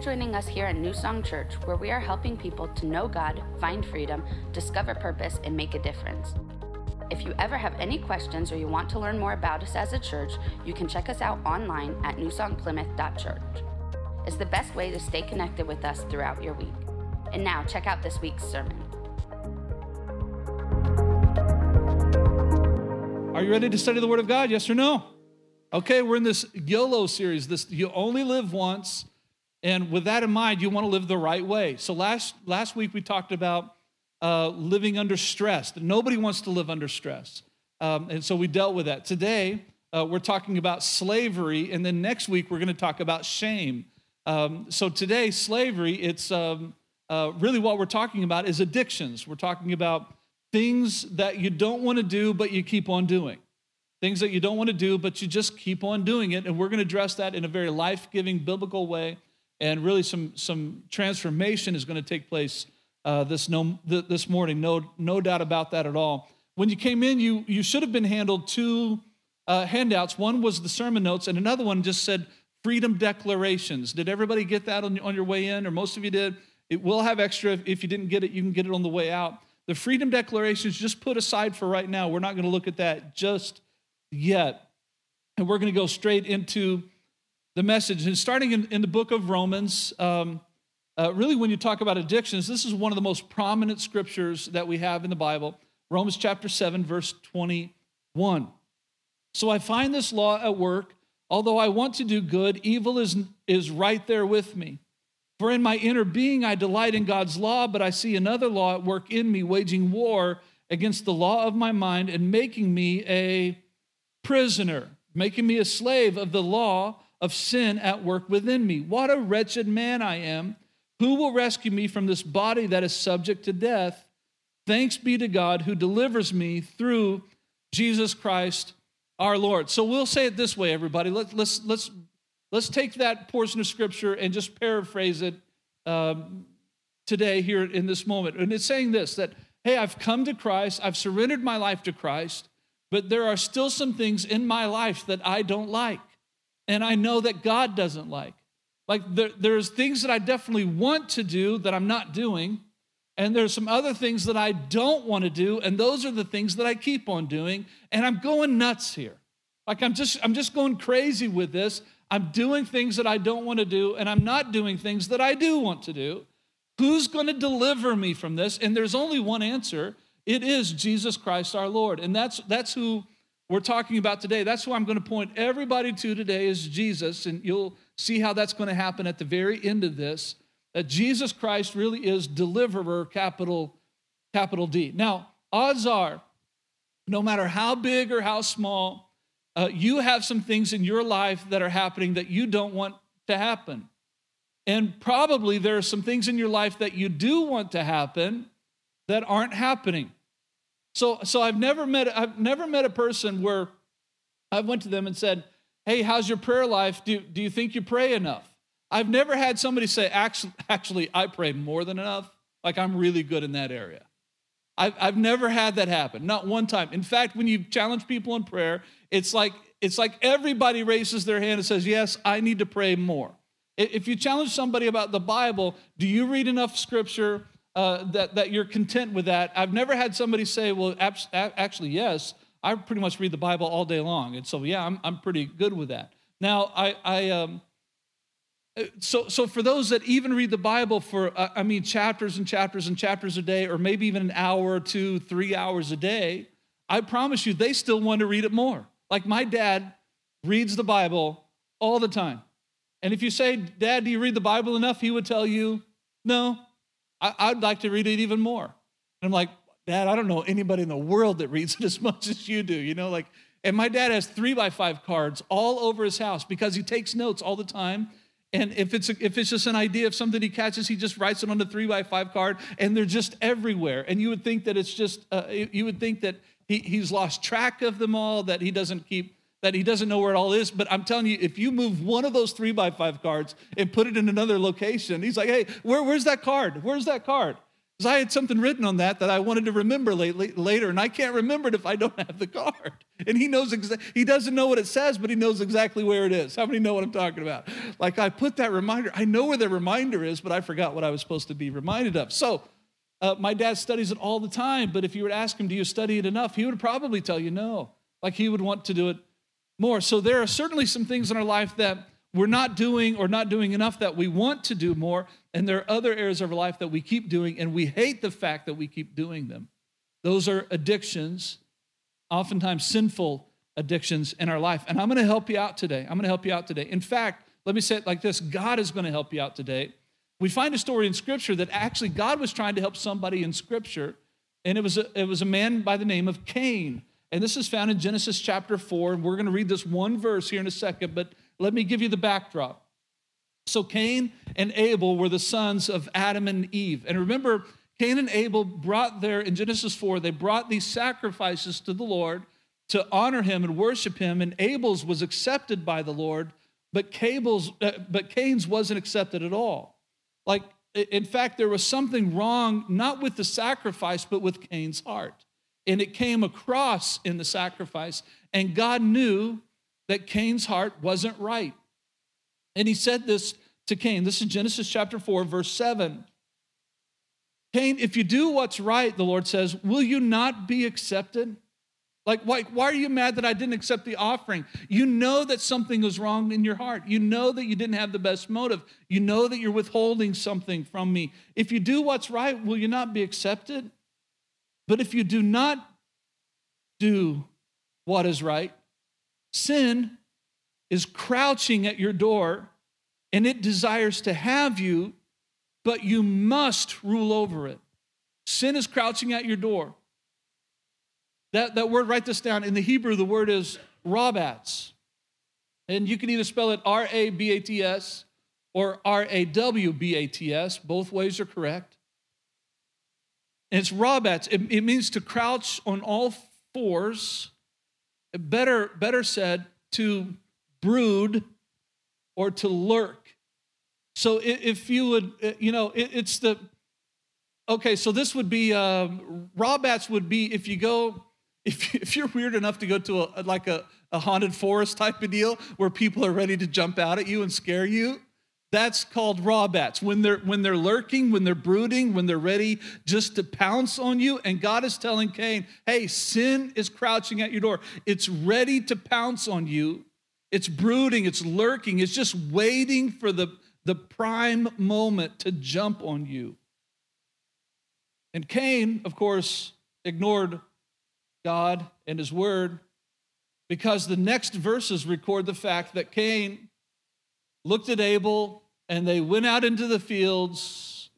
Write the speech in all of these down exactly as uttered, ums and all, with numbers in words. joining us here at New Song Church, where we are helping people to know God, find freedom, discover purpose, and make a difference. If you ever have any questions or you want to learn more about us as a church, you can check us out online at new song plymouth dot church. It's the best way to stay connected with us throughout your week. And now, check out this week's sermon. Are you ready to study the Word of God? Yes or no? Okay, we're in this YOLO series, this you only live once, and with that in mind, you want to live the right way. So last last week we talked about uh, living under stress. Nobody wants to live under stress, um, and so we dealt with that. Today, uh, we're talking about slavery, and then next week we're going to talk about shame. Um, so today, slavery, it's um, uh, really what we're talking about is addictions. We're talking about things that you don't want to do, but you keep on doing. Things that you don't want to do, but you just keep on doing it. And we're going to address that in a very life-giving, biblical way. And really some some transformation is going to take place uh, this no, th- this morning. No no doubt about that at all. When you came in, you, you should have been handed two uh, handouts. One was the sermon notes, and another one just said freedom declarations. Did everybody get that on, on your way in, or most of you did? It will have extra. If, if you didn't get it, you can get it on the way out. The freedom declarations just put aside for right now. We're not going to look at that just yet. And we're going to go straight into the message. And starting in, in the book of Romans, um, uh, really when you talk about addictions, this is one of the most prominent scriptures that we have in the Bible. Romans chapter seven, verse twenty-one. So I find this law at work. Although I want to do good, evil is, is right there with me. For in my inner being I delight in God's law, but I see another law at work in me, waging war against the law of my mind and making me a prisoner, making me a slave of the law of sin at work within me. What a wretched man I am! Who will rescue me from this body that is subject to death? Thanks be to God who delivers me through Jesus Christ our Lord. So we'll say it this way, everybody. Let's let's let's. Let's take that portion of Scripture and just paraphrase it um, today here in this moment. And it's saying this, that, hey, I've come to Christ, I've surrendered my life to Christ, but there are still some things in my life that I don't like, and I know that God doesn't like. Like there, there's things that I definitely want to do that I'm not doing, and there's some other things that I don't want to do, and those are the things that I keep on doing, and I'm going nuts here. Like I'm just, I'm just going crazy with this. I'm doing things that I don't want to do, and I'm not doing things that I do want to do. Who's going to deliver me from this? And there's only one answer. It is Jesus Christ our Lord. And that's that's who we're talking about today. That's who I'm going to point everybody to today is Jesus, and you'll see how that's going to happen at the very end of this, that Jesus Christ really is deliverer, capital, capital D. Now, odds are, no matter how big or how small, Uh, you have some things in your life that are happening that you don't want to happen. And probably there are some things in your life that you do want to happen that aren't happening. So so I've never met I've never met a person where I went to them and said, hey, how's your prayer life? Do, do you think you pray enough? I've never had somebody say, actually, actually, I pray more than enough. Like I'm really good in that area. I've, I've never had that happen, not one time. In fact, when you challenge people in prayer, it's like it's like everybody raises their hand and says, yes, I need to pray more. If you challenge somebody about the Bible, do you read enough scripture uh, that, that you're content with that? I've never had somebody say, well, abs- actually, yes, I pretty much read the Bible all day long. And so, yeah, I'm, I'm pretty good with that. Now, I... I um, So so for those that even read the Bible for, uh, I mean, chapters and chapters and chapters a day, or maybe even an hour or two, three hours a day, I promise you they still want to read it more. Like my dad reads the Bible all the time. And if you say, Dad, do you read the Bible enough? He would tell you, no, I, I'd like to read it even more. And I'm like, Dad, I don't know anybody in the world that reads it as much as you do, you know, like, and my dad has three by five cards all over his house because he takes notes all the time. And if it's if it's just an idea of something he catches, he just writes it on the three by five card, and they're just everywhere. And you would think that it's just uh, you would think that he, he's lost track of them all, that he doesn't keep that he doesn't know where it all is. But I'm telling you, if you move one of those three by five cards and put it in another location, he's like, hey, where, where's that card? Where's that card? Because I had something written on that that I wanted to remember lately, later, and I can't remember it if I don't have the card. And he knows exa- he doesn't know what it says, but he knows exactly where it is. How many know what I'm talking about? Like I put that reminder. I know where the reminder is, but I forgot what I was supposed to be reminded of. So uh, my dad studies it all the time, but if you were to ask him, do you study it enough? He would probably tell you no. Like he would want to do it more. So there are certainly some things in our life that we're not doing or not doing enough that we want to do more, and there are other areas of our life that we keep doing, and we hate the fact that we keep doing them. Those are addictions, oftentimes sinful addictions in our life, and I'm going to help you out today. I'm going to help you out today. In fact, let me say it like this. God is going to help you out today. We find a story in Scripture that actually God was trying to help somebody in Scripture, and it was a, it was a man by the name of Cain, and this is found in Genesis chapter four, and we're going to read this one verse here in a second, but let me give you the backdrop. So Cain and Abel were the sons of Adam and Eve. And remember, Cain and Abel brought their, in Genesis four, they brought these sacrifices to the Lord to honor him and worship him. And Abel's was accepted by the Lord, but, Cable's, uh, but Cain's wasn't accepted at all. Like, in fact, there was something wrong, not with the sacrifice, but with Cain's heart. And it came across in the sacrifice. And God knew that Cain's heart wasn't right. And he said this to Cain. This is Genesis chapter four, verse seven. Cain, if you do what's right, the Lord says, will you not be accepted? Like, why, why are you mad that I didn't accept the offering? You know that something is wrong in your heart. You know that you didn't have the best motive. You know that you're withholding something from me. If you do what's right, will you not be accepted? But if you do not do what is right, sin is crouching at your door, and it desires to have you, but you must rule over it. Sin is crouching at your door. That, that word, write this down. In the Hebrew, the word is rabats. And you can either spell it R A B A T S or R A W B A T S. Both ways are correct. And it's rabats. It, it means to crouch on all fours. Better, better said, to brood or to lurk. So if you would, you know, it, it's the, okay, so this would be, um, rabats would be if you go, if, if you're weird enough to go to a, like a, a haunted forest type of deal where people are ready to jump out at you and scare you, that's called rabats. When they're, when they're lurking, when they're brooding, when they're ready just to pounce on you. And God is telling Cain, hey, sin is crouching at your door. It's ready to pounce on you. It's brooding, it's lurking, it's just waiting for the, the prime moment to jump on you. And Cain, of course, ignored God and his word, because the next verses record the fact that Cain looked at Abel, and they went out into the fields,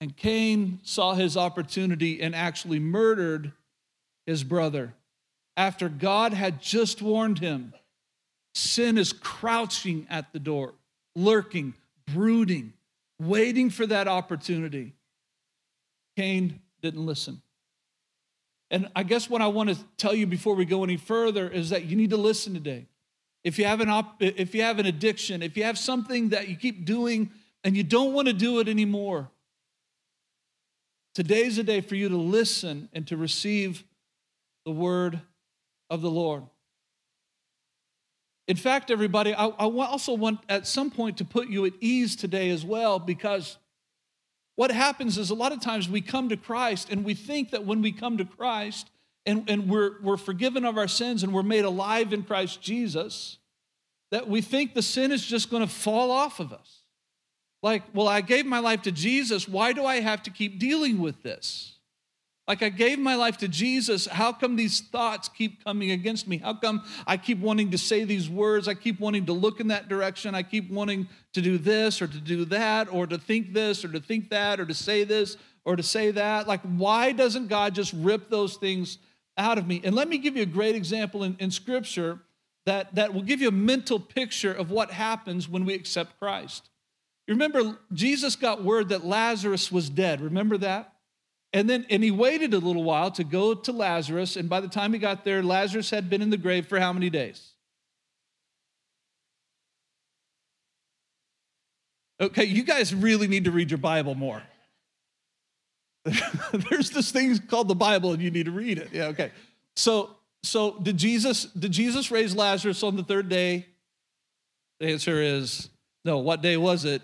and Cain saw his opportunity and actually murdered his brother after God had just warned him. Sin is crouching at the door, lurking, brooding, waiting for that opportunity. Cain didn't listen. And I guess what I want to tell you before we go any further is that you need to listen today. If you have an op- if you have an addiction, if you have something that you keep doing and you don't want to do it anymore, today's a day for you to listen and to receive the word of the Lord. In fact, everybody, I, I also want at some point to put you at ease today as well, because what happens is a lot of times we come to Christ and we think that when we come to Christ, And, and we're, we're forgiven of our sins and we're made alive in Christ Jesus, that we think the sin is just going to fall off of us. Like, well, I gave my life to Jesus. Why do I have to keep dealing with this? Like, I gave my life to Jesus. How come these thoughts keep coming against me? How come I keep wanting to say these words? I keep wanting to look in that direction. I keep wanting to do this or to do that or to think this or to think that or to say this or to say that. Like, why doesn't God just rip those things out of me? And let me give you a great example in, in Scripture that, that will give you a mental picture of what happens when we accept Christ. You remember, Jesus got word that Lazarus was dead. Remember that? And then and he waited a little while to go to Lazarus, and by the time he got there, Lazarus had been in the grave for how many days? Okay, you guys really need to read your Bible more. There's this thing called the Bible, and you need to read it. Yeah, okay. So, so did Jesus did Jesus raise Lazarus on the third day? The answer is no. What day was it?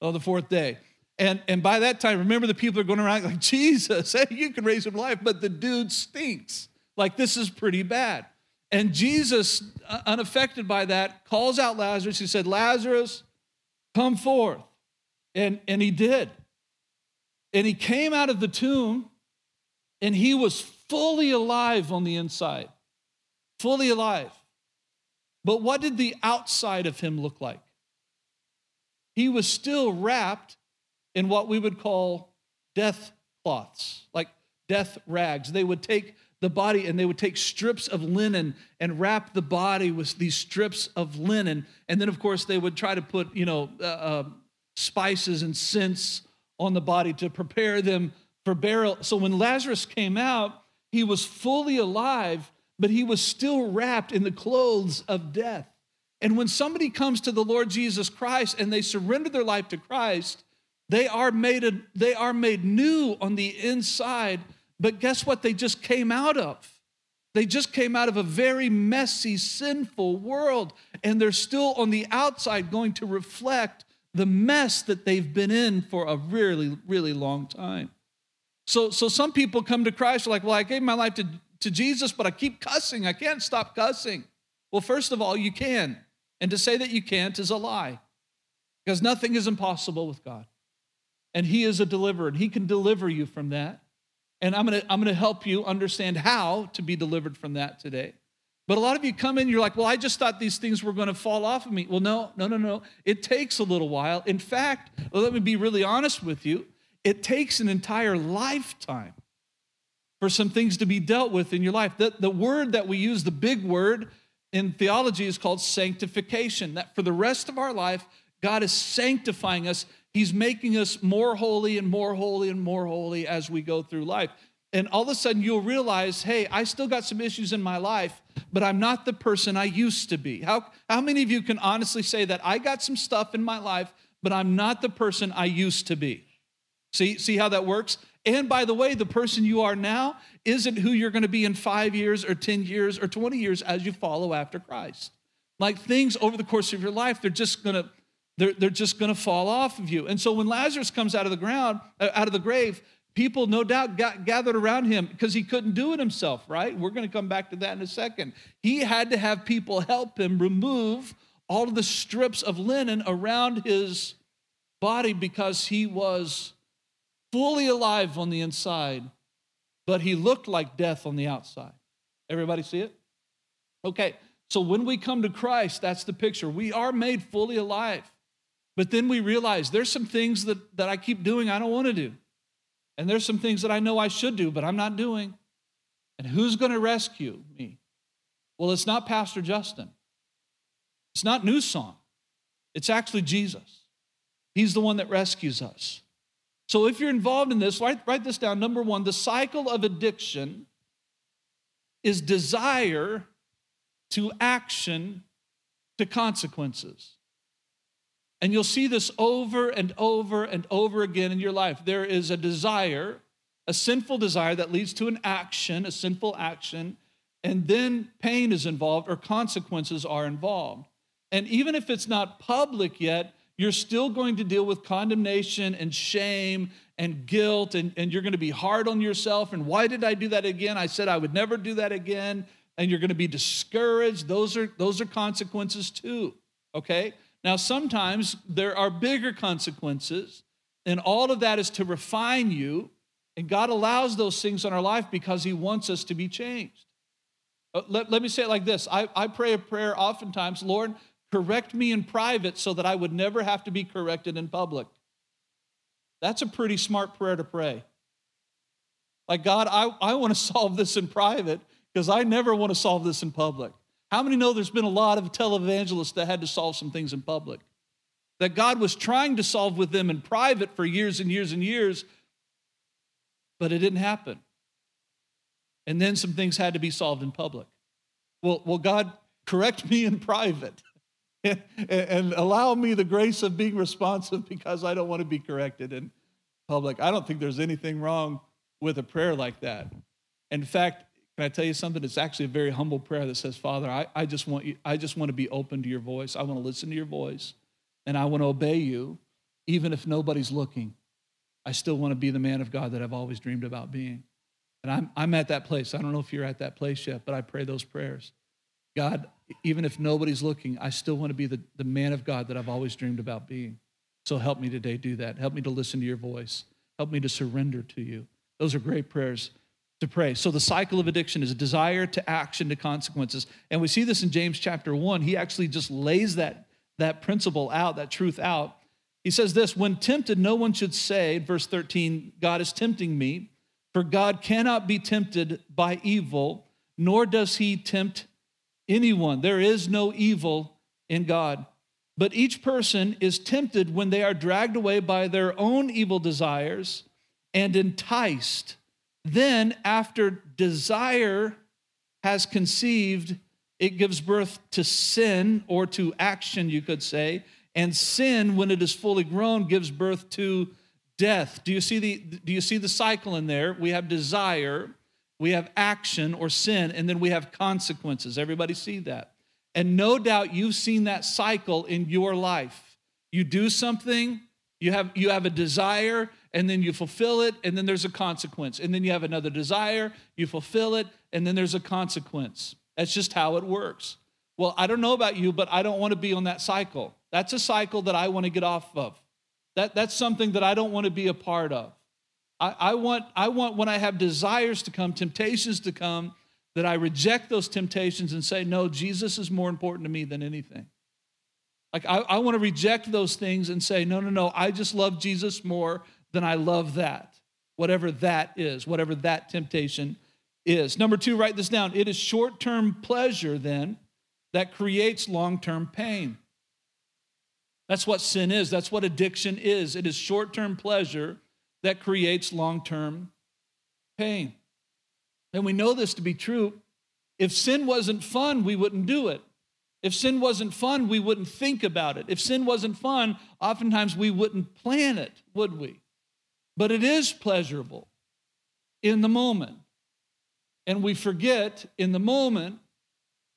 Oh, the fourth day. And and by that time, remember, the people are going around like, Jesus, hey, you can raise him life, but the dude stinks. Like, this is pretty bad. And Jesus, unaffected by that, calls out Lazarus. He said, Lazarus, come forth. And, and he did. And he came out of the tomb, and he was fully alive on the inside, fully alive. But what did the outside of him look like? He was still wrapped in what we would call death cloths, like death rags. They would take the body and they would take strips of linen and wrap the body with these strips of linen. And then, of course, they would try to put, you know, uh, uh, spices and scents on the body to prepare them for burial. So when Lazarus came out, he was fully alive, but he was still wrapped in the clothes of death. And when somebody comes to the Lord Jesus Christ and they surrender their life to Christ, They are made a, they are made new on the inside, but guess what they just came out of? They just came out of a very messy, sinful world, and they're still on the outside going to reflect the mess that they've been in for a really, really long time. So, so some people come to Christ, are like, well, I gave my life to, to Jesus, but I keep cussing. I can't stop cussing. Well, first of all, you can. And to say that you can't is a lie, because nothing is impossible with God. And he is a deliverer. He can deliver you from that. And I'm going to I'm going to help you understand how to be delivered from that today. But a lot of you come in, you're like, well, I just thought these things were going to fall off of me. Well, no, no, no, no. It takes a little while. In fact, well, let me be really honest with you. It takes an entire lifetime for some things to be dealt with in your life. The, the word that we use, the big word in theology, is called sanctification. That for the rest of our life, God is sanctifying us. He's making us more holy and more holy and more holy as we go through life. And all of a sudden you'll realize, hey, I still got some issues in my life, but I'm not the person I used to be. How, how many of you can honestly say that I got some stuff in my life, but I'm not the person I used to be? See, see how that works? And by the way, the person you are now isn't who you're going to be in five years or ten years or twenty years as you follow after Christ. Like, things over the course of your life, they're just going to They're, they're just going to fall off of you. And so when Lazarus comes out of the ground, out of the grave, people no doubt got gathered around him because he couldn't do it himself, right? We're going to come back to that in a second. He had to have people help him remove all of the strips of linen around his body because he was fully alive on the inside, but he looked like death on the outside. Everybody see it? Okay, so when we come to Christ, that's the picture. We are made fully alive. But then we realize there's some things that, that I keep doing I don't want to do. And there's some things that I know I should do, but I'm not doing. And who's going to rescue me? Well, it's not Pastor Justin. It's not New Song. It's actually Jesus. He's the one that rescues us. So if you're involved in this, write, write this down. Number one, the cycle of addiction is desire to action to consequences. And you'll see this over and over and over again in your life. There is a desire, a sinful desire that leads to an action, a sinful action, and then pain is involved or consequences are involved. And even if it's not public yet, you're still going to deal with condemnation and shame and guilt, and, and you're going to be hard on yourself. And why did I do that again? I said I would never do that again. And you're going to be discouraged. Those are, those are consequences too, okay? Now, sometimes there are bigger consequences, and all of that is to refine you, and God allows those things in our life because he wants us to be changed. Let, let me say it like this. I, I pray a prayer oftentimes, Lord, correct me in private so that I would never have to be corrected in public. That's a pretty smart prayer to pray. Like, God, I, I want to solve this in private because I never want to solve this in public. How many know there's been a lot of televangelists that had to solve some things in public that God was trying to solve with them in private for years and years and years, but it didn't happen. And then some things had to be solved in public. Well, well, God, correct me in private and allow me the grace of being responsive because I don't want to be corrected in, public. I don't think there's anything wrong with a prayer like that. In fact, can I tell you something? It's actually a very humble prayer that says, Father, I, I just want you, I just want to be open to your voice. I want to listen to your voice, and I want to obey you, even if nobody's looking. I still want to be the man of God that I've always dreamed about being. And I'm I'm at that place. I don't know if you're at that place yet, but I pray those prayers. God, even if nobody's looking, I still want to be the, the man of God that I've always dreamed about being. So help me today do that. Help me to listen to your voice. Help me to surrender to you. Those are great prayers to pray. So the cycle of addiction is desire to action to consequences. And we see this in James chapter one. He actually just lays that, that principle out, that truth out. He says this, when tempted, no one should say, verse thirteen, God is tempting me, for God cannot be tempted by evil, nor does he tempt anyone. There is no evil in God. But each person is tempted when they are dragged away by their own evil desires and enticed. Then, after desire has conceived, it gives birth to sin, or to action, you could say. And sin, when it is fully grown, gives birth to death. Do you see the do you see the cycle in there? We have desire, we have action or sin, and then we have consequences. Everybody see that? And no doubt you've seen that cycle in your life. You do something, you have you have a desire, and then you fulfill it, and then there's a consequence. And then you have another desire, you fulfill it, and then there's a consequence. That's just how it works. Well, I don't know about you, but I don't want to be on that cycle. That's a cycle that I want to get off of. That, that's something that I don't want to be a part of. I, I want, I want when I have desires to come, temptations to come, that I reject those temptations and say, no, Jesus is more important to me than anything. Like I, I want to reject those things and say, no, no, no, I just love Jesus more than I love that, whatever that is, whatever that temptation is. Number two, write this down. It is short-term pleasure then that creates long-term pain. That's what sin is. That's what addiction is. It is short-term pleasure that creates long-term pain. And we know this to be true. If sin wasn't fun, we wouldn't do it. If sin wasn't fun, we wouldn't think about it. If sin wasn't fun, oftentimes we wouldn't plan it, would we? But it is pleasurable in the moment. And we forget in the moment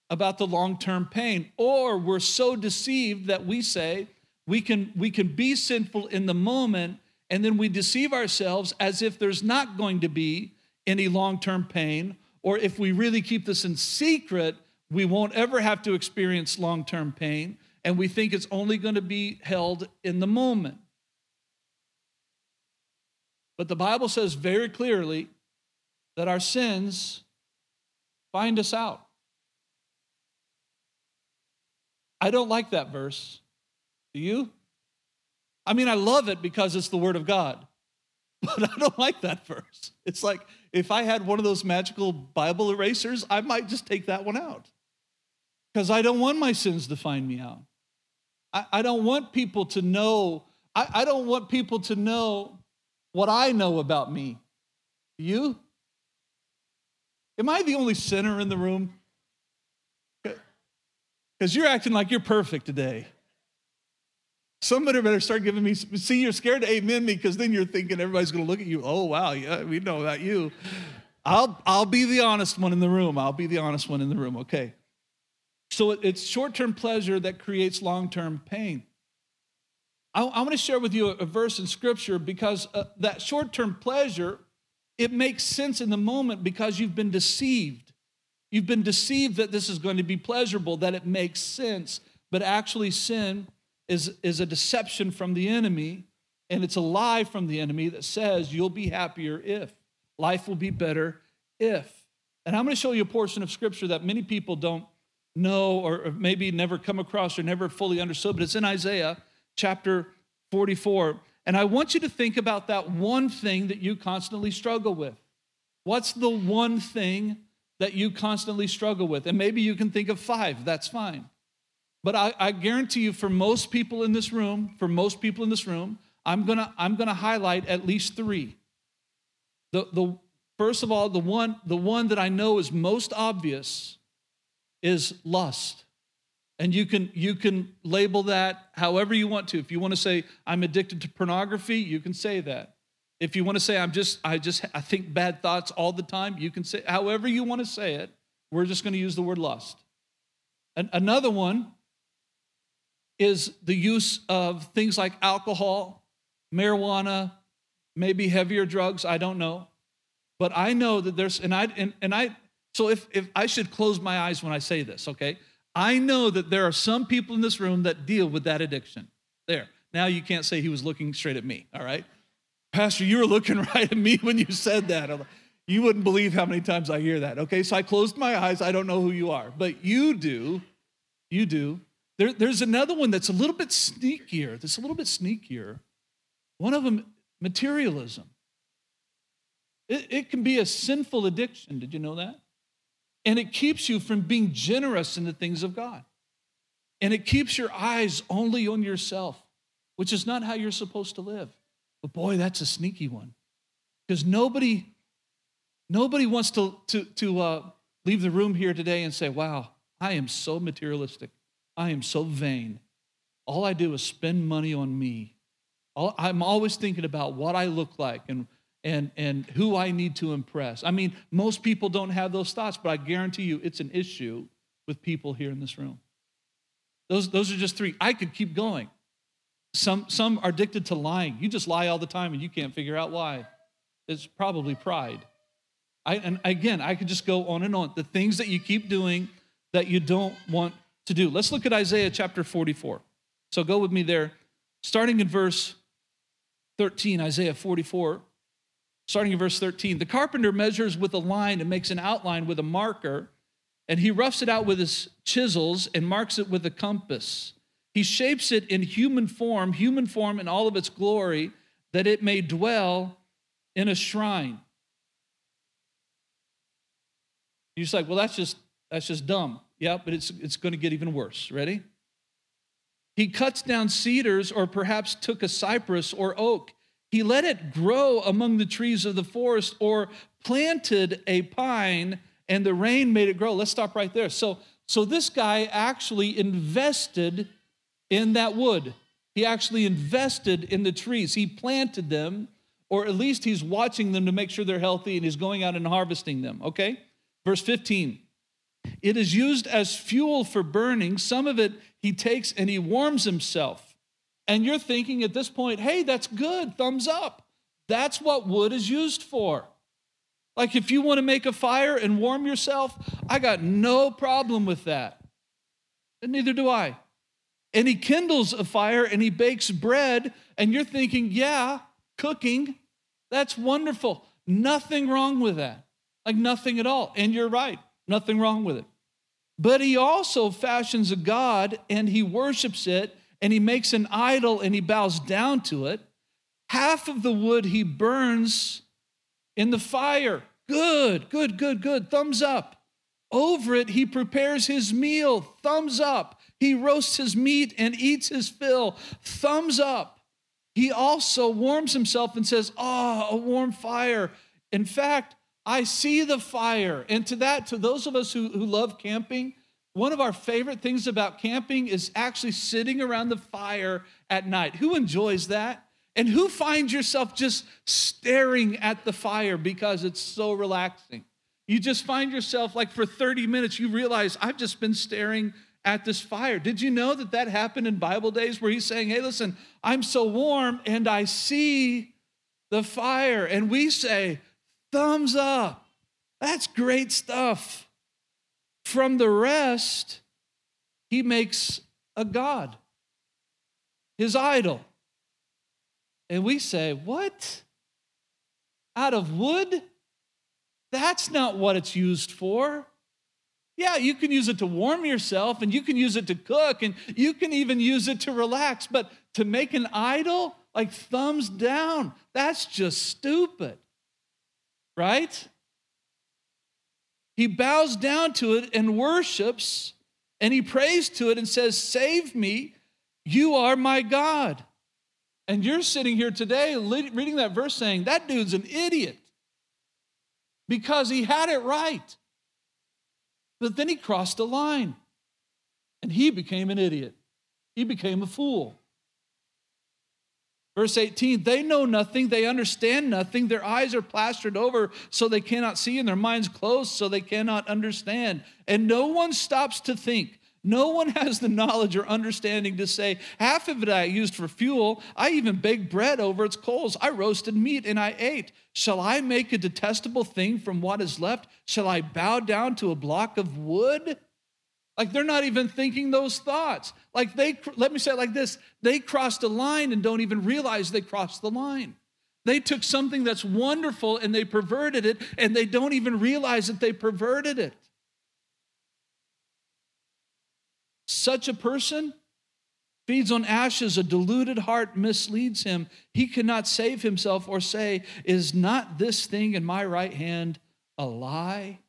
about the long-term pain, or we're so deceived that we say, We can we can be sinful in the moment, and then we deceive ourselves as if there's not going to be any long-term pain, or if we really keep this in secret, we won't ever have to experience long-term pain, and we think it's only going to be held in the moment. But the Bible says very clearly that our sins find us out. I don't like that verse. Do you? I mean, I love it because it's the Word of God, but I don't like that verse. It's like if I had one of those magical Bible erasers, I might just take that one out because I don't want my sins to find me out. I, I don't want people to know. I, I don't want people to know what I know about me. Do you? Am I the only sinner in the room? Because you're acting like you're perfect today. Somebody better start giving me, see, you're scared to amen me because then you're thinking everybody's going to look at you. Oh, wow, yeah, we know about you. I'll I'll be the honest one in the room. I'll be the honest one in the room, okay. So it's short-term pleasure that creates long-term pain. I, I want to share with you a, a verse in Scripture because uh, that short-term pleasure, it makes sense in the moment because you've been deceived. You've been deceived that this is going to be pleasurable, that it makes sense, but actually sin Is, is a deception from the enemy, and it's a lie from the enemy that says you'll be happier if. Life will be better if. And I'm going to show you a portion of Scripture that many people don't know or maybe never come across or never fully understood, but it's in Isaiah chapter forty-four. And I want you to think about that one thing that you constantly struggle with. What's the one thing that you constantly struggle with? And maybe you can think of five. That's fine. But I, I guarantee you, for most people in this room, for most people in this room, I'm gonna I'm gonna highlight at least three. The the first of all, the one the one that I know is most obvious is lust, and you can you can label that however you want to. If you want to say I'm addicted to pornography, you can say that. If you want to say, I'm just, I just, I think bad thoughts all the time, you can say, however you want to say it, we're just going to use the word lust. And another one is the use of things like alcohol, marijuana, maybe heavier drugs, I don't know. But I know that there's, and I, and, and I, so if, if I should close my eyes when I say this, okay? I know that there are some people in this room that deal with that addiction. There. Now you can't say he was looking straight at me, all right? Pastor, you were looking right at me when you said that. Like, you wouldn't believe how many times I hear that, okay? So I closed my eyes. I don't know who you are, but you do. You do. There, there's another one that's a little bit sneakier. That's a little bit sneakier. One of them, materialism. It, it can be a sinful addiction. Did you know that? And it keeps you from being generous in the things of God. And it keeps your eyes only on yourself, which is not how you're supposed to live. But boy, that's a sneaky one. Because nobody nobody wants to, to, to uh, leave the room here today and say, wow, I am so materialistic. I am so vain. All I do is spend money on me. All, I'm always thinking about what I look like and and and who I need to impress. I mean, most people don't have those thoughts, but I guarantee you it's an issue with people here in this room. Those, those are just three. I could keep going. Some, some are addicted to lying. You just lie all the time and you can't figure out why. It's probably pride. I, and again, I could just go on and on. The things that you keep doing that you don't want to do. Let's look at Isaiah chapter forty-four. So go with me there. Starting in verse thirteen, Isaiah forty-four. Starting in verse thirteen, the carpenter measures with a line and makes an outline with a marker, and he roughs it out with his chisels and marks it with a compass. He shapes it in human form, human form in all of its glory, that it may dwell in a shrine. You're just like, well, that's just that's just dumb. Yeah, but it's it's going to get even worse. Ready? He cuts down cedars, or perhaps took a cypress or oak. He let it grow among the trees of the forest, or planted a pine, and the rain made it grow. Let's stop right there. So, so this guy actually invested in that wood. He actually invested in the trees. He planted them, or at least he's watching them to make sure they're healthy, and he's going out and harvesting them, okay? Verse fifteen, it is used as fuel for burning. Some of it he takes and he warms himself. And you're thinking at this point, hey, that's good, thumbs up. That's what wood is used for. Like if you want to make a fire and warm yourself, I got no problem with that. And neither do I. And he kindles a fire and he bakes bread, and you're thinking, yeah, cooking, that's wonderful. Nothing wrong with that. Like nothing at all. And you're right, nothing wrong with it. But he also fashions a god and he worships it, and he makes an idol and he bows down to it. Half of the wood he burns in the fire. Good, good, good, good. Thumbs up. Over it, he prepares his meal. Thumbs up. He roasts his meat and eats his fill. Thumbs up. He also warms himself and says, oh, a warm fire. In fact, I see the fire. And to that, to those of us who, who love camping, one of our favorite things about camping is actually sitting around the fire at night. Who enjoys that? And who finds yourself just staring at the fire because it's so relaxing? You just find yourself, like for thirty minutes, you realize, I've just been staring at this fire. Did you know that that happened in Bible days where he's saying, hey, listen, I'm so warm and I see the fire. And we say, thumbs up. That's great stuff. From the rest, he makes a god, his idol. And we say, what? Out of wood? That's not what it's used for. Yeah, you can use it to warm yourself, and you can use it to cook, and you can even use it to relax. But to make an idol, like thumbs down, that's just stupid, right? He bows down to it and worships, and he prays to it and says, save me, you are my God. And you're sitting here today reading that verse saying, that dude's an idiot because he had it right. But then he crossed a line, and he became an idiot. He became a fool. Verse eighteen, they know nothing, they understand nothing, their eyes are plastered over so they cannot see, and their minds closed so they cannot understand. And no one stops to think. No one has the knowledge or understanding to say, half of it I used for fuel. I even baked bread over its coals. I roasted meat and I ate. Shall I make a detestable thing from what is left? Shall I bow down to a block of wood? Like, they're not even thinking those thoughts. Like, they, let me say it like this, they crossed a line and don't even realize they crossed the line. They took something that's wonderful and they perverted it, and they don't even realize that they perverted it. Such a person feeds on ashes, a deluded heart misleads him. He cannot save himself or say, is not this thing in my right hand a lie?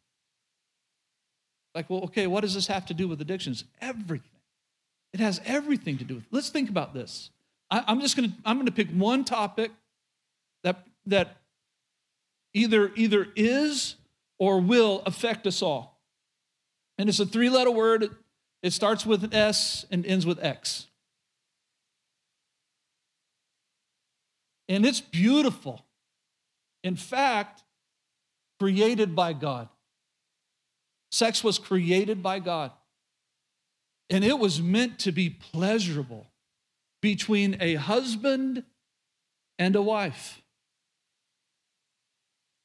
Like, well, okay, what does this have to do with addictions? Everything. It has everything to do with it. Let's think about this. I, I'm just gonna I'm gonna pick one topic that that either either is or will affect us all. And it's a three-letter word. It starts with an S and ends with X. And it's beautiful. In fact, created by God. Sex was created by God, and it was meant to be pleasurable between a husband and a wife.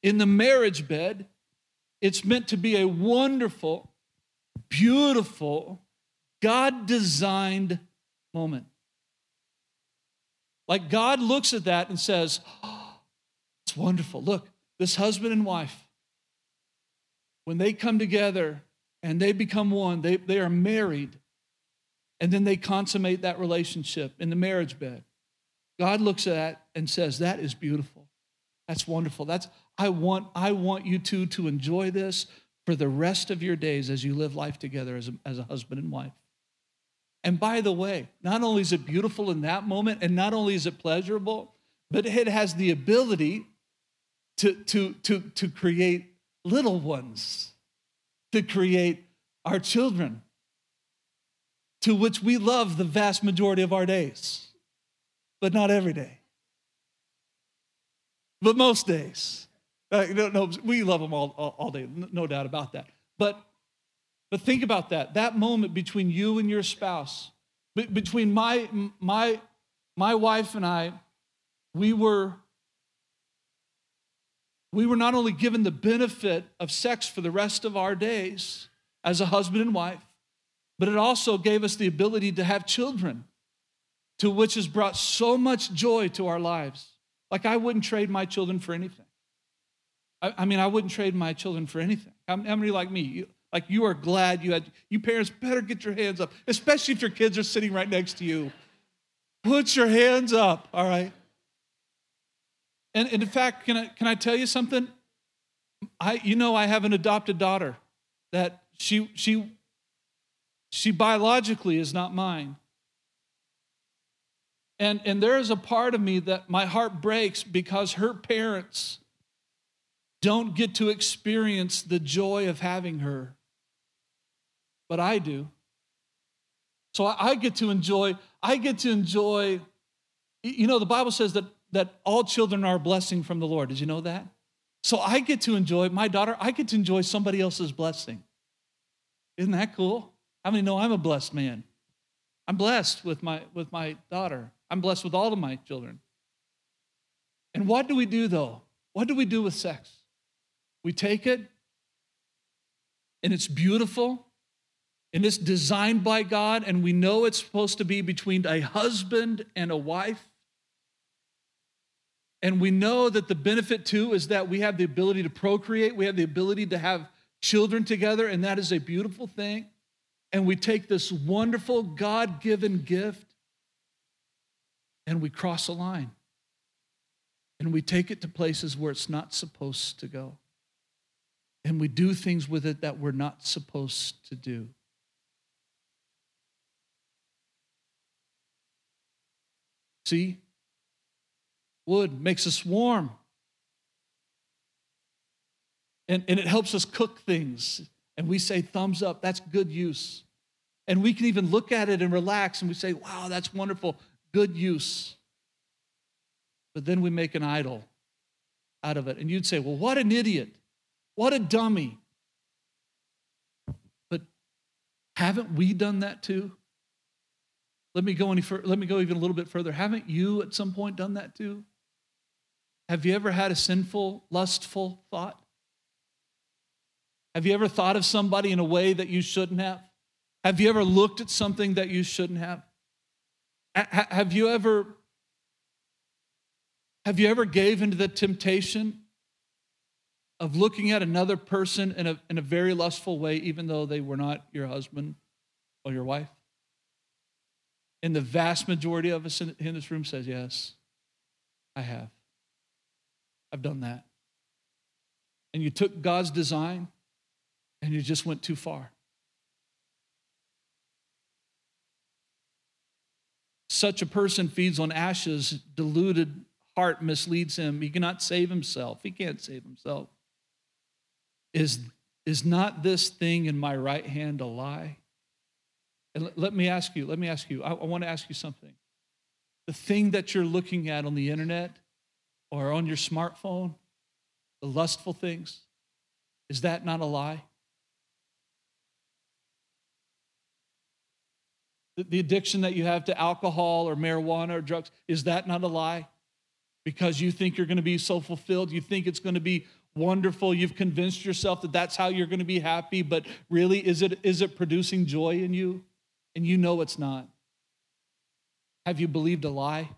In the marriage bed, it's meant to be a wonderful, beautiful, God-designed moment. Like, God looks at that and says, oh, it's wonderful. Look, this husband and wife, when they come together and they become one, they, they are married, and then they consummate that relationship in the marriage bed. God looks at that and says, that is beautiful. That's wonderful. That's I want, I want you two to enjoy this for the rest of your days as you live life together as a, as a husband and wife. And by the way, not only is it beautiful in that moment, and not only is it pleasurable, but it has the ability to, to, to, to create little ones, to create our children, to which we love the vast majority of our days, but not every day, but most days. Uh, no, no, we love them all, all, all day, no doubt about that. But, but think about that, that moment between you and your spouse, be, between my, my, my wife and I, we were We were not only given the benefit of sex for the rest of our days as a husband and wife, but it also gave us the ability to have children, to which has brought so much joy to our lives. Like, I wouldn't trade my children for anything. I, I mean, I wouldn't trade my children for anything. How, how many like me? You, like, you are glad you had, you parents better get your hands up, especially if your kids are sitting right next to you. Put your hands up, all right? And in fact, can I can I tell you something? I you know I have an adopted daughter that she she she biologically is not mine. And and there is a part of me that my heart breaks because her parents don't get to experience the joy of having her. But I do. So I, I get to enjoy, I get to enjoy, you know, the Bible says that that all children are a blessing from the Lord. Did you know that? So I get to enjoy, my daughter, I get to enjoy somebody else's blessing. Isn't that cool? How many know I'm a blessed man? I'm blessed with my with my daughter. I'm blessed with all of my children. And what do we do, though? What do we do with sex? We take it, and it's beautiful, and it's designed by God, and we know it's supposed to be between a husband and a wife. And we know that the benefit, too, is that we have the ability to procreate. We have the ability to have children together, and that is a beautiful thing. And we take this wonderful God-given gift, and we cross a line. And we take it to places where it's not supposed to go. And we do things with it that we're not supposed to do. See? Wood makes us warm. And, and it helps us cook things. And we say, thumbs up, that's good use. And we can even look at it and relax, and we say, wow, that's wonderful, good use. but then we make an idol out of it. And you'd say, well, what an idiot. What a dummy. But haven't we done that too? Let me go any fur- let me go even a little bit further. Haven't you at some point done that too? Have you ever had a sinful, lustful thought? Have you ever thought of somebody in a way that you shouldn't have? Have you ever looked at something that you shouldn't have? Have you ever, have you ever gave into the temptation of looking at another person in a, in a very lustful way, even though they were not your husband or your wife? And the vast majority of us in, in this room says, yes, I have. I've done that. And you took God's design and you just went too far. Such a person feeds on ashes, deluded heart misleads him. He cannot save himself. He can't save himself. Is, is not this thing in my right hand a lie? And let, let me ask you, let me ask you, I, I want to ask you something. The thing that you're looking at on the internet or on your smartphone, the lustful things, is that not a lie? The addiction that you have to alcohol or marijuana or drugs, is that not a lie? Because you think you're going to be so fulfilled, you think it's going to be wonderful, you've convinced yourself that that's how you're going to be happy, but really, is it is it producing joy in you? And you know it's not. Have you believed a lie?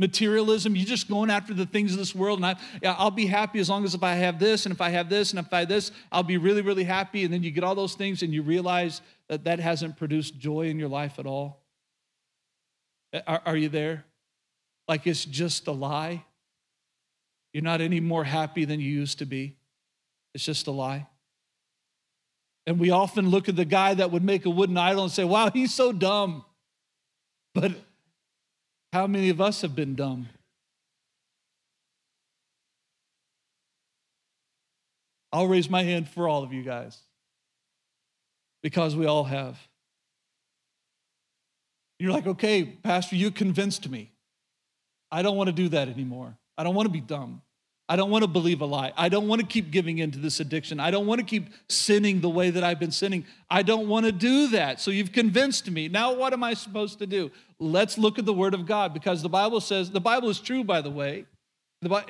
Materialism, you're just going after the things of this world, and I, I'll be happy as long as if I have this, and if I have this, and if I have this, I'll be really, really happy, and then you get all those things, and you realize that that hasn't produced joy in your life at all. Are, are you there? Like it's just a lie? You're not any more happy than you used to be. It's just a lie. And we often look at the guy that would make a wooden idol and say, wow, he's so dumb. But how many of us have been dumb? I'll raise my hand for all of you guys, because we all have. You're like, okay, Pastor, you convinced me. I don't want to do that anymore. I don't want to be dumb. I don't want to believe a lie. I don't want to keep giving into this addiction. I don't want to keep sinning the way that I've been sinning. I don't want to do that. So you've convinced me. Now what am I supposed to do? Let's look at the Word of God, because the Bible says, the Bible is true, by the way,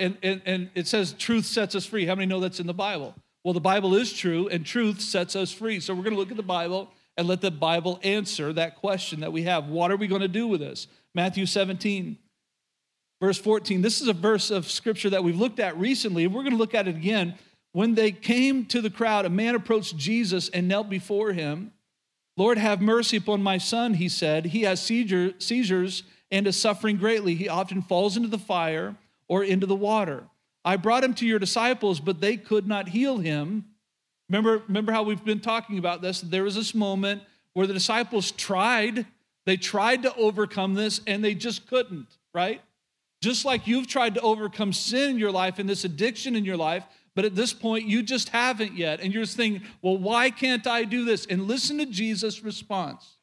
and, and, and it says truth sets us free. How many know that's in the Bible? Well, the Bible is true, and truth sets us free. So we're going to look at the Bible and let the Bible answer that question that we have. What are we going to do with this? Matthew seventeen, verse fourteen. This is a verse of Scripture that we've looked at recently, and we're going to look at it again. When they came to the crowd, a man approached Jesus and knelt before him. Lord, have mercy upon my son, he said. He has seizures and is suffering greatly. He often falls into the fire or into the water. I brought him to your disciples, but they could not heal him. Remember, remember how we've been talking about this. There was this moment where the disciples tried. They tried to overcome this, and they just couldn't, right? Just like you've tried to overcome sin in your life and this addiction in your life, but at this point, you just haven't yet. And you're just thinking, well, why can't I do this? And listen to Jesus' response.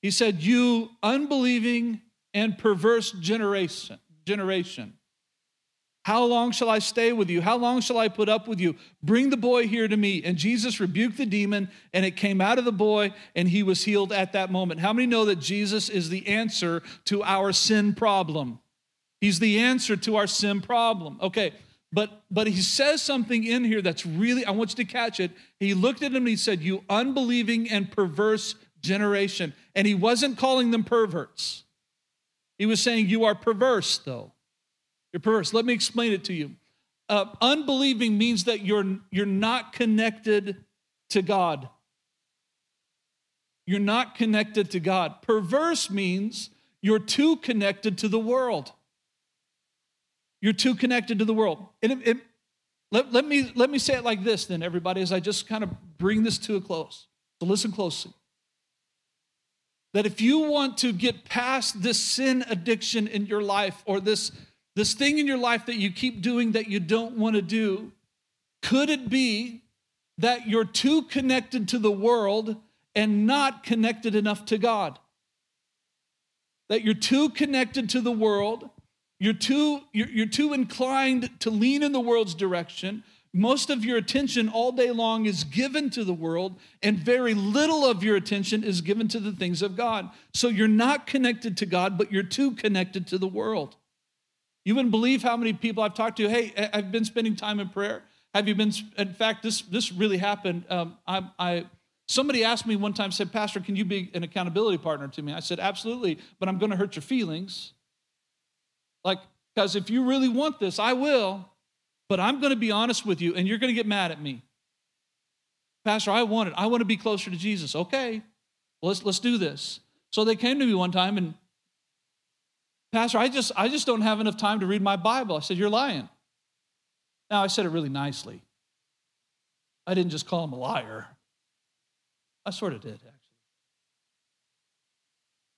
He said, you unbelieving and perverse generation, generation. How long shall I stay with you? How long shall I put up with you? Bring the boy here to me. And Jesus rebuked the demon, and it came out of the boy, and he was healed at that moment. How many know that Jesus is the answer to our sin problem? He's the answer to our sin problem. Okay, but but he says something in here that's really, I want you to catch it. He looked at him and he said, you unbelieving and perverse generation. And he wasn't calling them perverts. He was saying, you are perverse, though. You're perverse. Let me explain it to you. Uh, unbelieving means that you're, you're not connected to God. You're not connected to God. Perverse means you're too connected to the world. You're too connected to the world. And it, it, let, let me, let me say it like this then, everybody, as I just kind of bring this to a close. So listen closely. That if you want to get past this sin addiction in your life, or this This thing in your life that you keep doing that you don't want to do, could it be that you're too connected to the world and not connected enough to God? That you're too connected to the world You're too, you're, you're too inclined to lean in the world's direction. Most of your attention all day long is given to the world, and very little of your attention is given to the things of God. So you're not connected to God, but you're too connected to the world. You wouldn't believe how many people I've talked to. Hey, I've been spending time in prayer. Have you been? In fact, this this really happened. Um, I, I somebody asked me one time, said, "Pastor, can you be an accountability partner to me?" I said, "Absolutely, but I'm going to hurt your feelings. Like, because if you really want this, I will. But I'm going to be honest with you, and you're going to get mad at me. Pastor, I want it. I want to be closer to Jesus." Okay, well, let's let's do this. So they came to me one time, and Pastor, I just I just don't have enough time to read my Bible. I said, "You're lying." Now, I said it really nicely. I didn't just call him a liar. I sort of did, actually.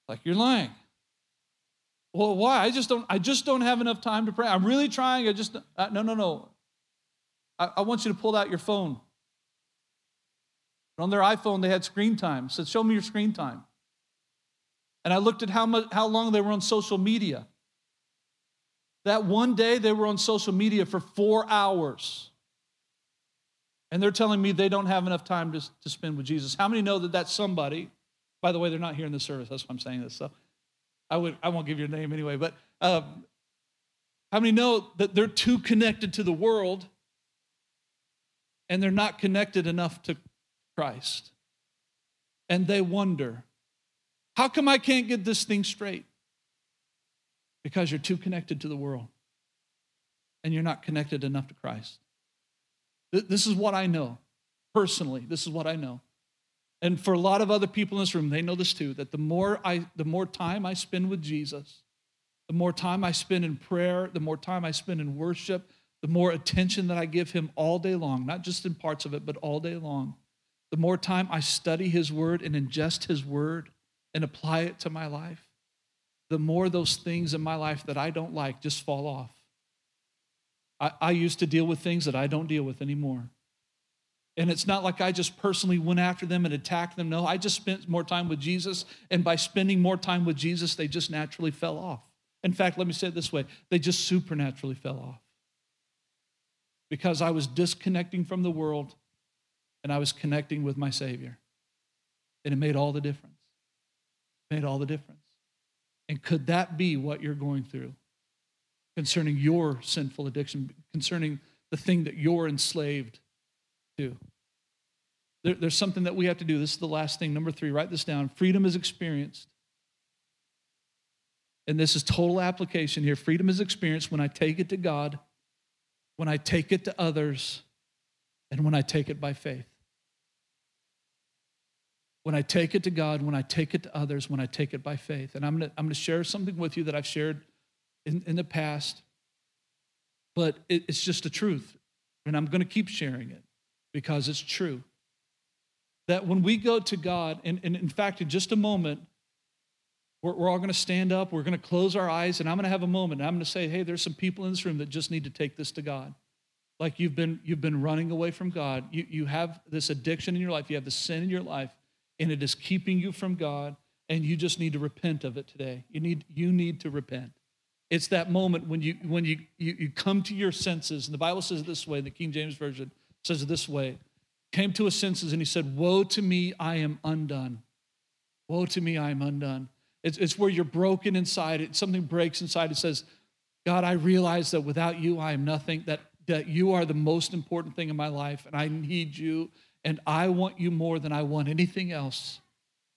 Like, "You're lying." "Well, why? I just don't I just don't have enough time to pray. I'm really trying. I just, uh, no, no, no. I, I want you to pull out your phone." And on their iPhone, they had screen time. I said, "Show me your screen time." And I looked at how much, how long they were on social media. That one day they were on social media for four hours. And they're telling me they don't have enough time to, to spend with Jesus. How many know that that's somebody? By the way, they're not here in the service. That's why I'm saying this. So I would I won't give your name anyway. But um, how many know that they're too connected to the world and they're not connected enough to Christ? And they wonder, how come I can't get this thing straight? Because you're too connected to the world and you're not connected enough to Christ. This is what I know personally. This is what I know. And for a lot of other people in this room, they know this too, that the more I, the more time I spend with Jesus, the more time I spend in prayer, the more time I spend in worship, the more attention that I give him all day long, not just in parts of it, but all day long, the more time I study his word and ingest his word and apply it to my life, the more those things in my life that I don't like just fall off. I, I used to deal with things that I don't deal with anymore. And it's not like I just personally went after them and attacked them. No, I just spent more time with Jesus. And by spending more time with Jesus, they just naturally fell off. In fact, let me say it this way. They just supernaturally fell off. Because I was disconnecting from the world and I was connecting with my Savior. And it made all the difference. It made all the difference. And could that be what you're going through concerning your sinful addiction, concerning the thing that you're enslaved to? There, there's something that we have to do. This is the last thing. Number three, write this down. Freedom is experienced. And this is total application here. Freedom is experienced when I take it to God, when I take it to others, and when I take it by faith. When I take it to God, when I take it to others, when I take it by faith. And I'm going to I'm going to share something with you that I've shared in, in the past, but it, it's just the truth. And I'm going to keep sharing it because it's true. That when we go to God, and, and in fact, in just a moment, we're, we're all going to stand up, we're going to close our eyes, and I'm going to have a moment. And I'm going to say, hey, there's some people in this room that just need to take this to God. Like you've been, you've been running away from God. You, you have this addiction in your life. You have this sin in your life. And it is keeping you from God, and you just need to repent of it today. You need you need to repent. It's that moment when you when you you, you come to your senses, and the Bible says it this way, the King James Version says it this way, came to his senses, and he said, "Woe to me, I am undone. Woe to me, I am undone." It's, it's where you're broken inside. It, something breaks inside. It says, "God, I realize that without you, I am nothing, that, that you are the most important thing in my life, and I need you. And I want you more than I want anything else.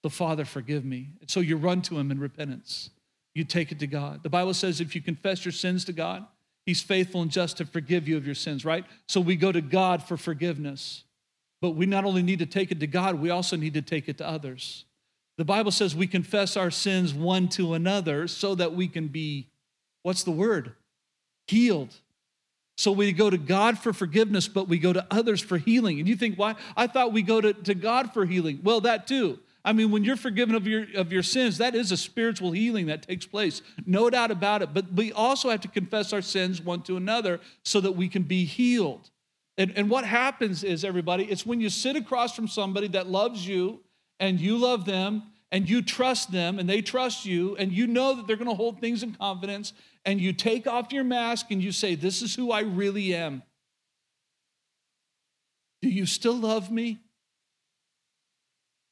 The Father, forgive me." And so you run to him in repentance. You take it to God. The Bible says if you confess your sins to God, he's faithful and just to forgive you of your sins, right? So we go to God for forgiveness. But we not only need to take it to God, we also need to take it to others. The Bible says we confess our sins one to another so that we can be, what's the word? Healed. So we go to God for forgiveness, but we go to others for healing. And you think, why? I thought we go to, to God for healing. Well, that too. I mean, when you're forgiven of your of your sins, that is a spiritual healing that takes place. No doubt about it. But we also have to confess our sins one to another so that we can be healed. And, and what happens is, everybody, it's when you sit across from somebody that loves you and you love them, and you trust them and they trust you, and you know that they're going to hold things in confidence, and you take off your mask and you say, this is who I really am. Do you still love me?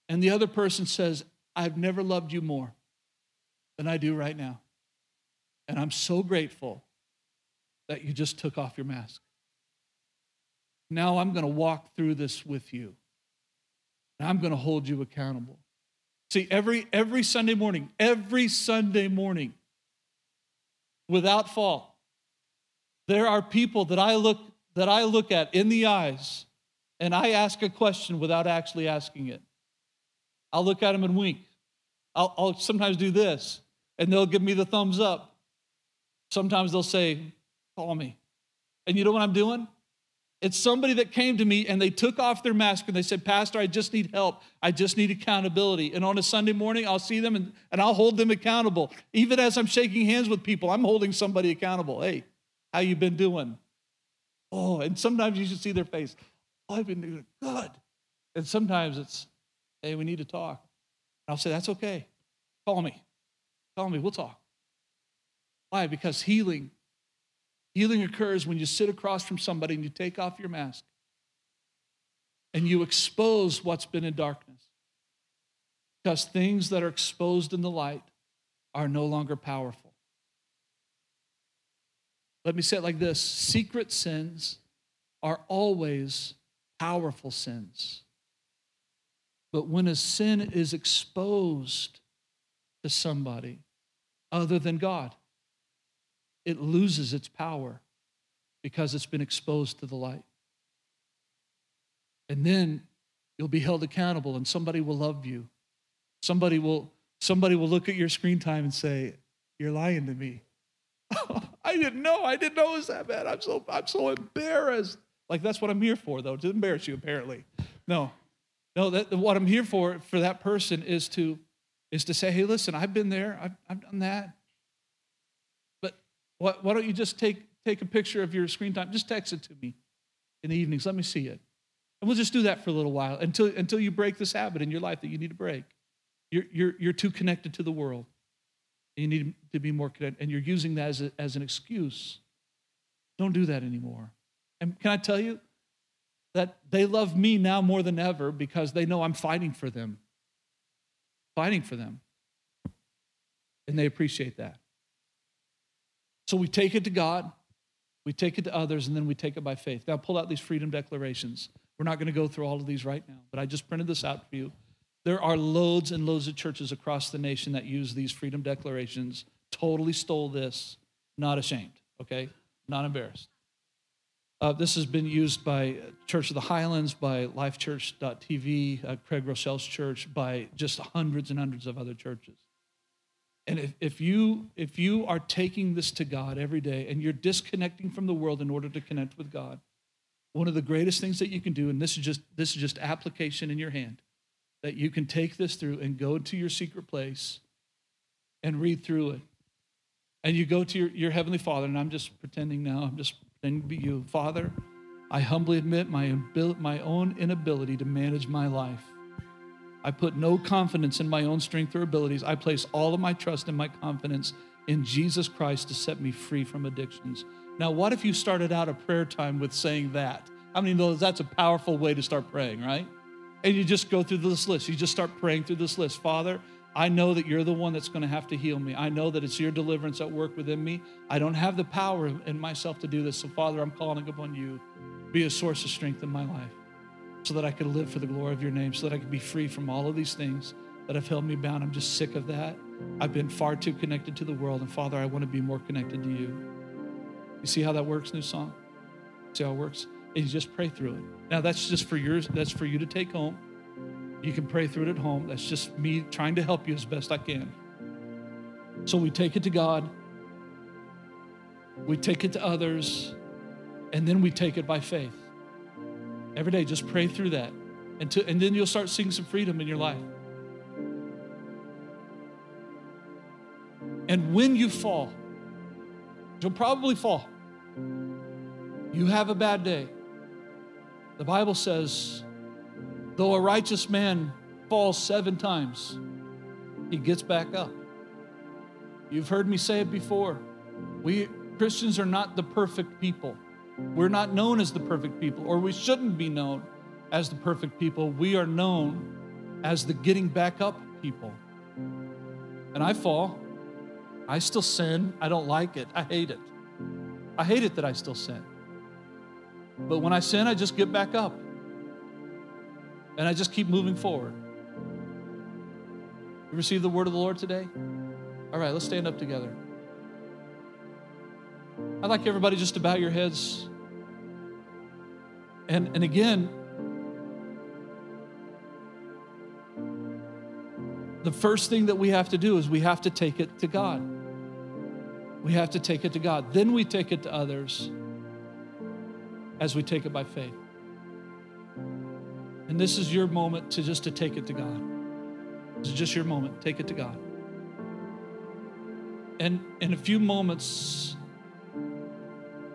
And the other person says, I've never loved you more than I do right now. And I'm so grateful that you just took off your mask. Now I'm going to walk through this with you. And I'm going to hold you accountable. See, every, every Sunday morning, every Sunday morning, without fault, there are people that I look that I look at in the eyes, and I ask a question without actually asking it. I'll look at them and wink. I'll, I'll sometimes do this, and they'll give me the thumbs up. Sometimes they'll say, call me. And you know what I'm doing? It's somebody that came to me and they took off their mask and they said, Pastor, I just need help. I just need accountability. And on a Sunday morning, I'll see them and, and I'll hold them accountable. Even as I'm shaking hands with people, I'm holding somebody accountable. Hey, how you been doing? Oh, and sometimes you should see their face. Oh, I've been doing good. And sometimes it's, hey, we need to talk. And I'll say, that's okay. Call me. Call me. We'll talk. Why? Because healing Healing occurs when you sit across from somebody and you take off your mask and you expose what's been in darkness, because things that are exposed in the light are no longer powerful. Let me say it like this. Secret sins are always powerful sins. But when a sin is exposed to somebody other than God, it loses its power because it's been exposed to the light. And then you'll be held accountable and somebody will love you. Somebody will, somebody will look at your screen time and say, you're lying to me. I didn't know. I didn't know it was that bad. I'm so, I'm so embarrassed. Like, that's what I'm here for, though, to embarrass you, apparently. No, no, that, what I'm here for, for that person is to, is to say, hey, listen, I've been there. I've, I've done that. Why don't you just take, take a picture of your screen time? Just text it to me in the evenings. Let me see it. And we'll just do that for a little while until, until you break this habit in your life that you need to break. You're, you're, you're too connected to the world. You need to be more connected. And you're using that as, a, as an excuse. Don't do that anymore. And can I tell you that they love me now more than ever because they know I'm fighting for them. Fighting for them. And they appreciate that. So we take it to God, we take it to others, and then we take it by faith. Now, pull out these freedom declarations. We're not going to go through all of these right now, but I just printed this out for you. There are loads and loads of churches across the nation that use these freedom declarations. Totally stole this. Not ashamed, okay? Not embarrassed. Uh, this has been used by Church of the Highlands, by Life Church dot T V, uh, Craig Rochelle's church, by just hundreds and hundreds of other churches. And if, if you if you are taking this to God every day and you're disconnecting from the world in order to connect with God, one of the greatest things that you can do, and this is just this is just application in your hand, that you can take this through and go to your secret place and read through it. And you go to your, your Heavenly Father, and I'm just pretending now, I'm just pretending to be you. Father, I humbly admit my my own inability to manage my life. I put no confidence in my own strength or abilities. I place all of my trust and my confidence in Jesus Christ to set me free from addictions. Now, what if you started out a prayer time with saying that? How many know that's a powerful way to start praying, right? And you just go through this list. You just start praying through this list. Father, I know that you're the one that's going to have to heal me. I know that it's your deliverance at work within me. I don't have the power in myself to do this. So, Father, I'm calling upon you. Be a source of strength in my life, so that I could live for the glory of your name, so that I could be free from all of these things that have held me bound. I'm just sick of that. I've been far too connected to the world, and Father, I want to be more connected to you. You see how that works, New Song? See how it works? And you just pray through it. Now, that's just for yours. That's for you to take home. You can pray through it at home. That's just me trying to help you as best I can. So we take it to God. We take it to others. And then we take it by faith. Every day, just pray through that. And, to, and then you'll start seeing some freedom in your life. And when you fall, you'll probably fall. You have a bad day. The Bible says, though a righteous man falls seven times, he gets back up. You've heard me say it before. We Christians are not the perfect people. We're not known as the perfect people, or we shouldn't be known as the perfect people. We are known as the getting back up people. And I fall. I still sin. I don't like it. I hate it. I hate it that I still sin. But when I sin, I just get back up. And I just keep moving forward. You receive the word of the Lord today? All right, let's stand up together. I'd like everybody just to bow your heads. And, and again, the first thing that we have to do is we have to take it to God. We have to take it to God. Then we take it to others as we take it by faith. And this is your moment to just to take it to God. This is just your moment. Take it to God. And in a few moments,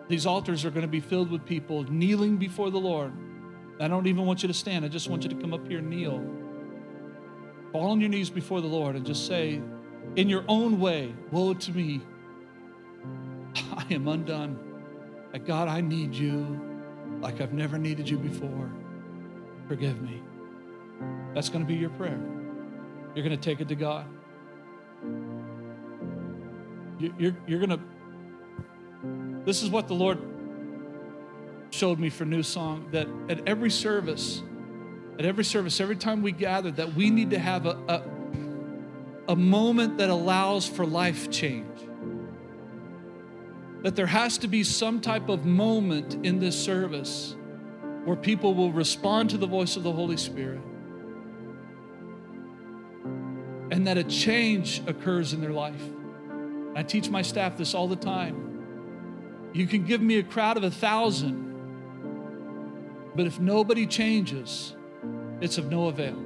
these altars are going to be filled with people kneeling before the Lord. I don't even want you to stand. I just want you to come up here and kneel. Fall on your knees before the Lord and just say, in your own way, woe to me. I am undone. God, I need you like I've never needed you before. Forgive me. That's going to be your prayer. You're going to take it to God. You're, you're, you're going to... This is what the Lord showed me for New Song, that at every service, at every service, every time we gather, that we need to have a, a, a moment that allows for life change. That there has to be some type of moment in this service where people will respond to the voice of the Holy Spirit and that a change occurs in their life. I teach my staff this all the time. You can give me a crowd of a thousand, but if nobody changes, it's of no avail.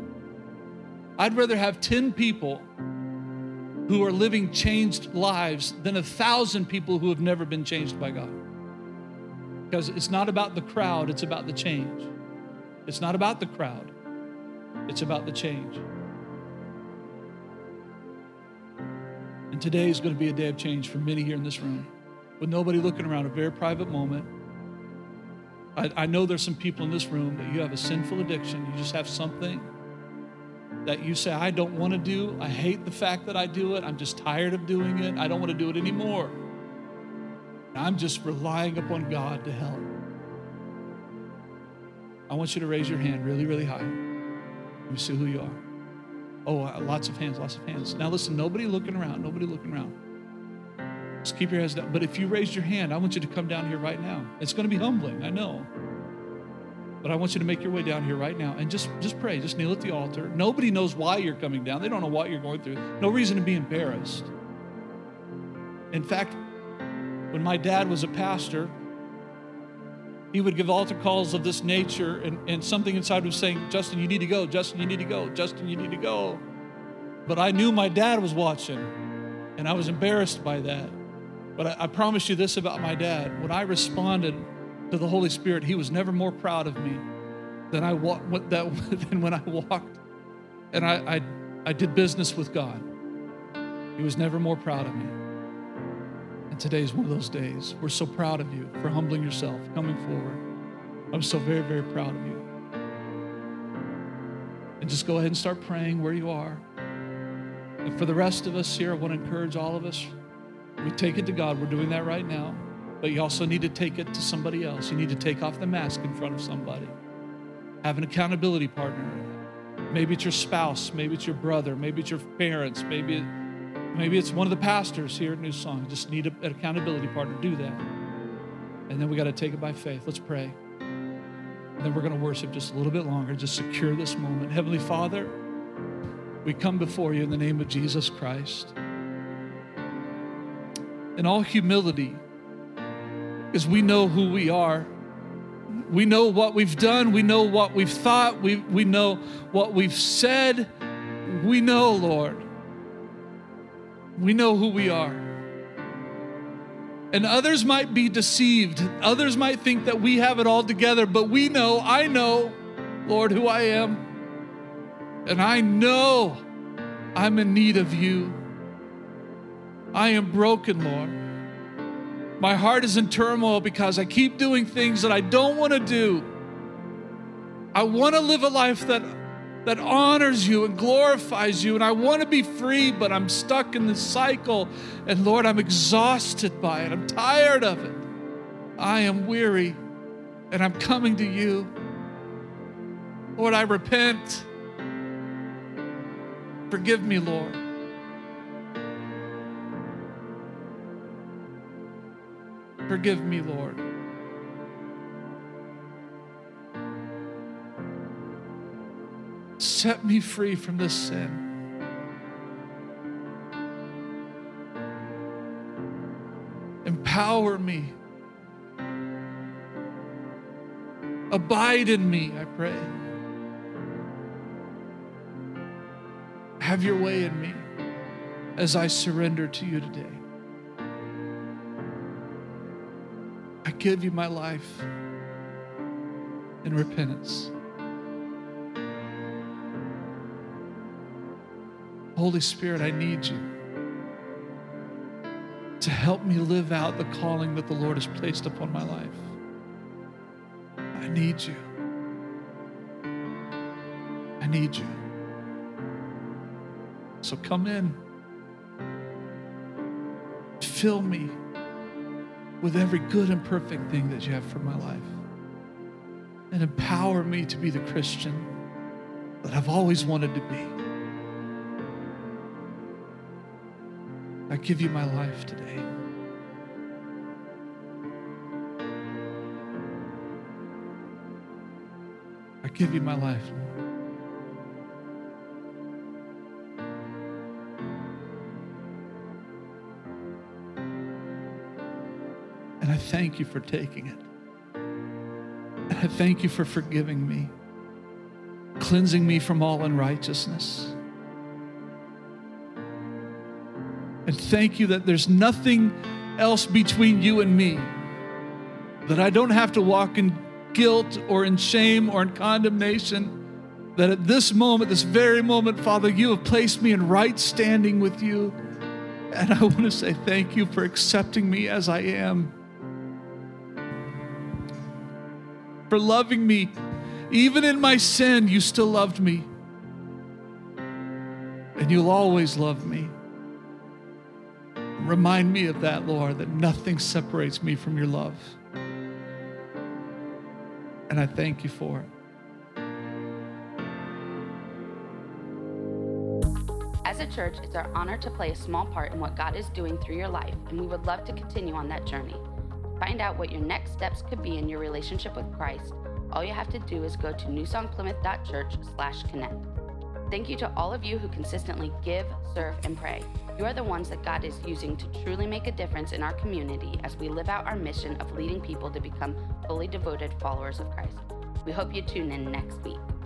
I'd rather have ten people who are living changed lives than a thousand people who have never been changed by God. Because it's not about the crowd, it's about the change. It's not about the crowd, it's about the change. And today is going to be a day of change for many here in this room, with nobody looking around, a very private moment. I, I know there's some people in this room that you have a sinful addiction, you just have something that you say, I don't want to do. I hate the fact that I do it. I'm just tired of doing it. I don't want to do it anymore. I'm just relying upon God to help. I want you to raise your hand really, really high. Let me see who you are. Oh, lots of hands, lots of hands. Now listen, nobody looking around, nobody looking around. Just keep your heads down. But if you raised your hand, I want you to come down here right now. It's going to be humbling, I know. But I want you to make your way down here right now and just, just pray. Just kneel at the altar. Nobody knows why you're coming down. They don't know what you're going through. No reason to be embarrassed. In fact, when my dad was a pastor, he would give altar calls of this nature, and, and something inside was saying, Justin, you need to go. Justin, you need to go. Justin, you need to go. But I knew my dad was watching, and I was embarrassed by that. But I, I promise you this about my dad. When I responded to the Holy Spirit, he was never more proud of me than I wa- that than when I walked and I, I I did business with God. He was never more proud of me. And today's one of those days. We're so proud of you for humbling yourself, coming forward. I'm so very, very proud of you. And just go ahead and start praying where you are. And for the rest of us here, I want to encourage all of us. We take it to God. We're doing that right now. But you also need to take it to somebody else. You need to take off the mask in front of somebody. Have an accountability partner. Maybe it's your spouse. Maybe it's your brother. Maybe it's your parents. Maybe it, maybe it's one of the pastors here at New Song. You just need a, an accountability partner. Do that. And then we got to take it by faith. Let's pray. And then we're going to worship just a little bit longer. Just secure this moment. Heavenly Father, we come before you in the name of Jesus Christ. In all humility, is we know who we are. We know what we've done. We know what we've thought. We, we know what we've said. We know, Lord. We know who we are. And others might be deceived. Others might think that we have it all together, but we know, I know, Lord, who I am. And I know I'm in need of you. I am broken, Lord. My heart is in turmoil because I keep doing things that I don't want to do. I want to live a life that, that honors you and glorifies you, and I want to be free, but I'm stuck in this cycle, and Lord, I'm exhausted by it. I'm tired of it. I am weary, and I'm coming to you. Lord, I repent. Forgive me, Lord. Forgive me, Lord. Set me free from this sin. Empower me. Abide in me, I pray. Have your way in me as I surrender to you today. I give you my life in repentance. Holy Spirit, I need you to help me live out the calling that the Lord has placed upon my life. I need you. I need you. So come in. Fill me with every good and perfect thing that you have for my life. And empower me to be the Christian that I've always wanted to be. I give you my life today. I give you my life, Lord. Thank you for taking it. And I thank you for forgiving me, cleansing me from all unrighteousness. And thank you that there's nothing else between you and me, that I don't have to walk in guilt or in shame or in condemnation, that at this moment, this very moment, Father, you have placed me in right standing with you. And I want to say thank you for accepting me as I am, for loving me. Even in my sin, you still loved me. And you'll always love me. Remind me of that, Lord, that nothing separates me from your love. And I thank you for it. As a church, it's our honor to play a small part in what God is doing through your life, and we would love to continue on that journey. Find out what your next steps could be in your relationship with Christ. All you have to do is go to new song plymouth dot church slash connect. Thank you to all of you who consistently give, serve, and pray. You are the ones that God is using to truly make a difference in our community as we live out our mission of leading people to become fully devoted followers of Christ. We hope you tune in next week.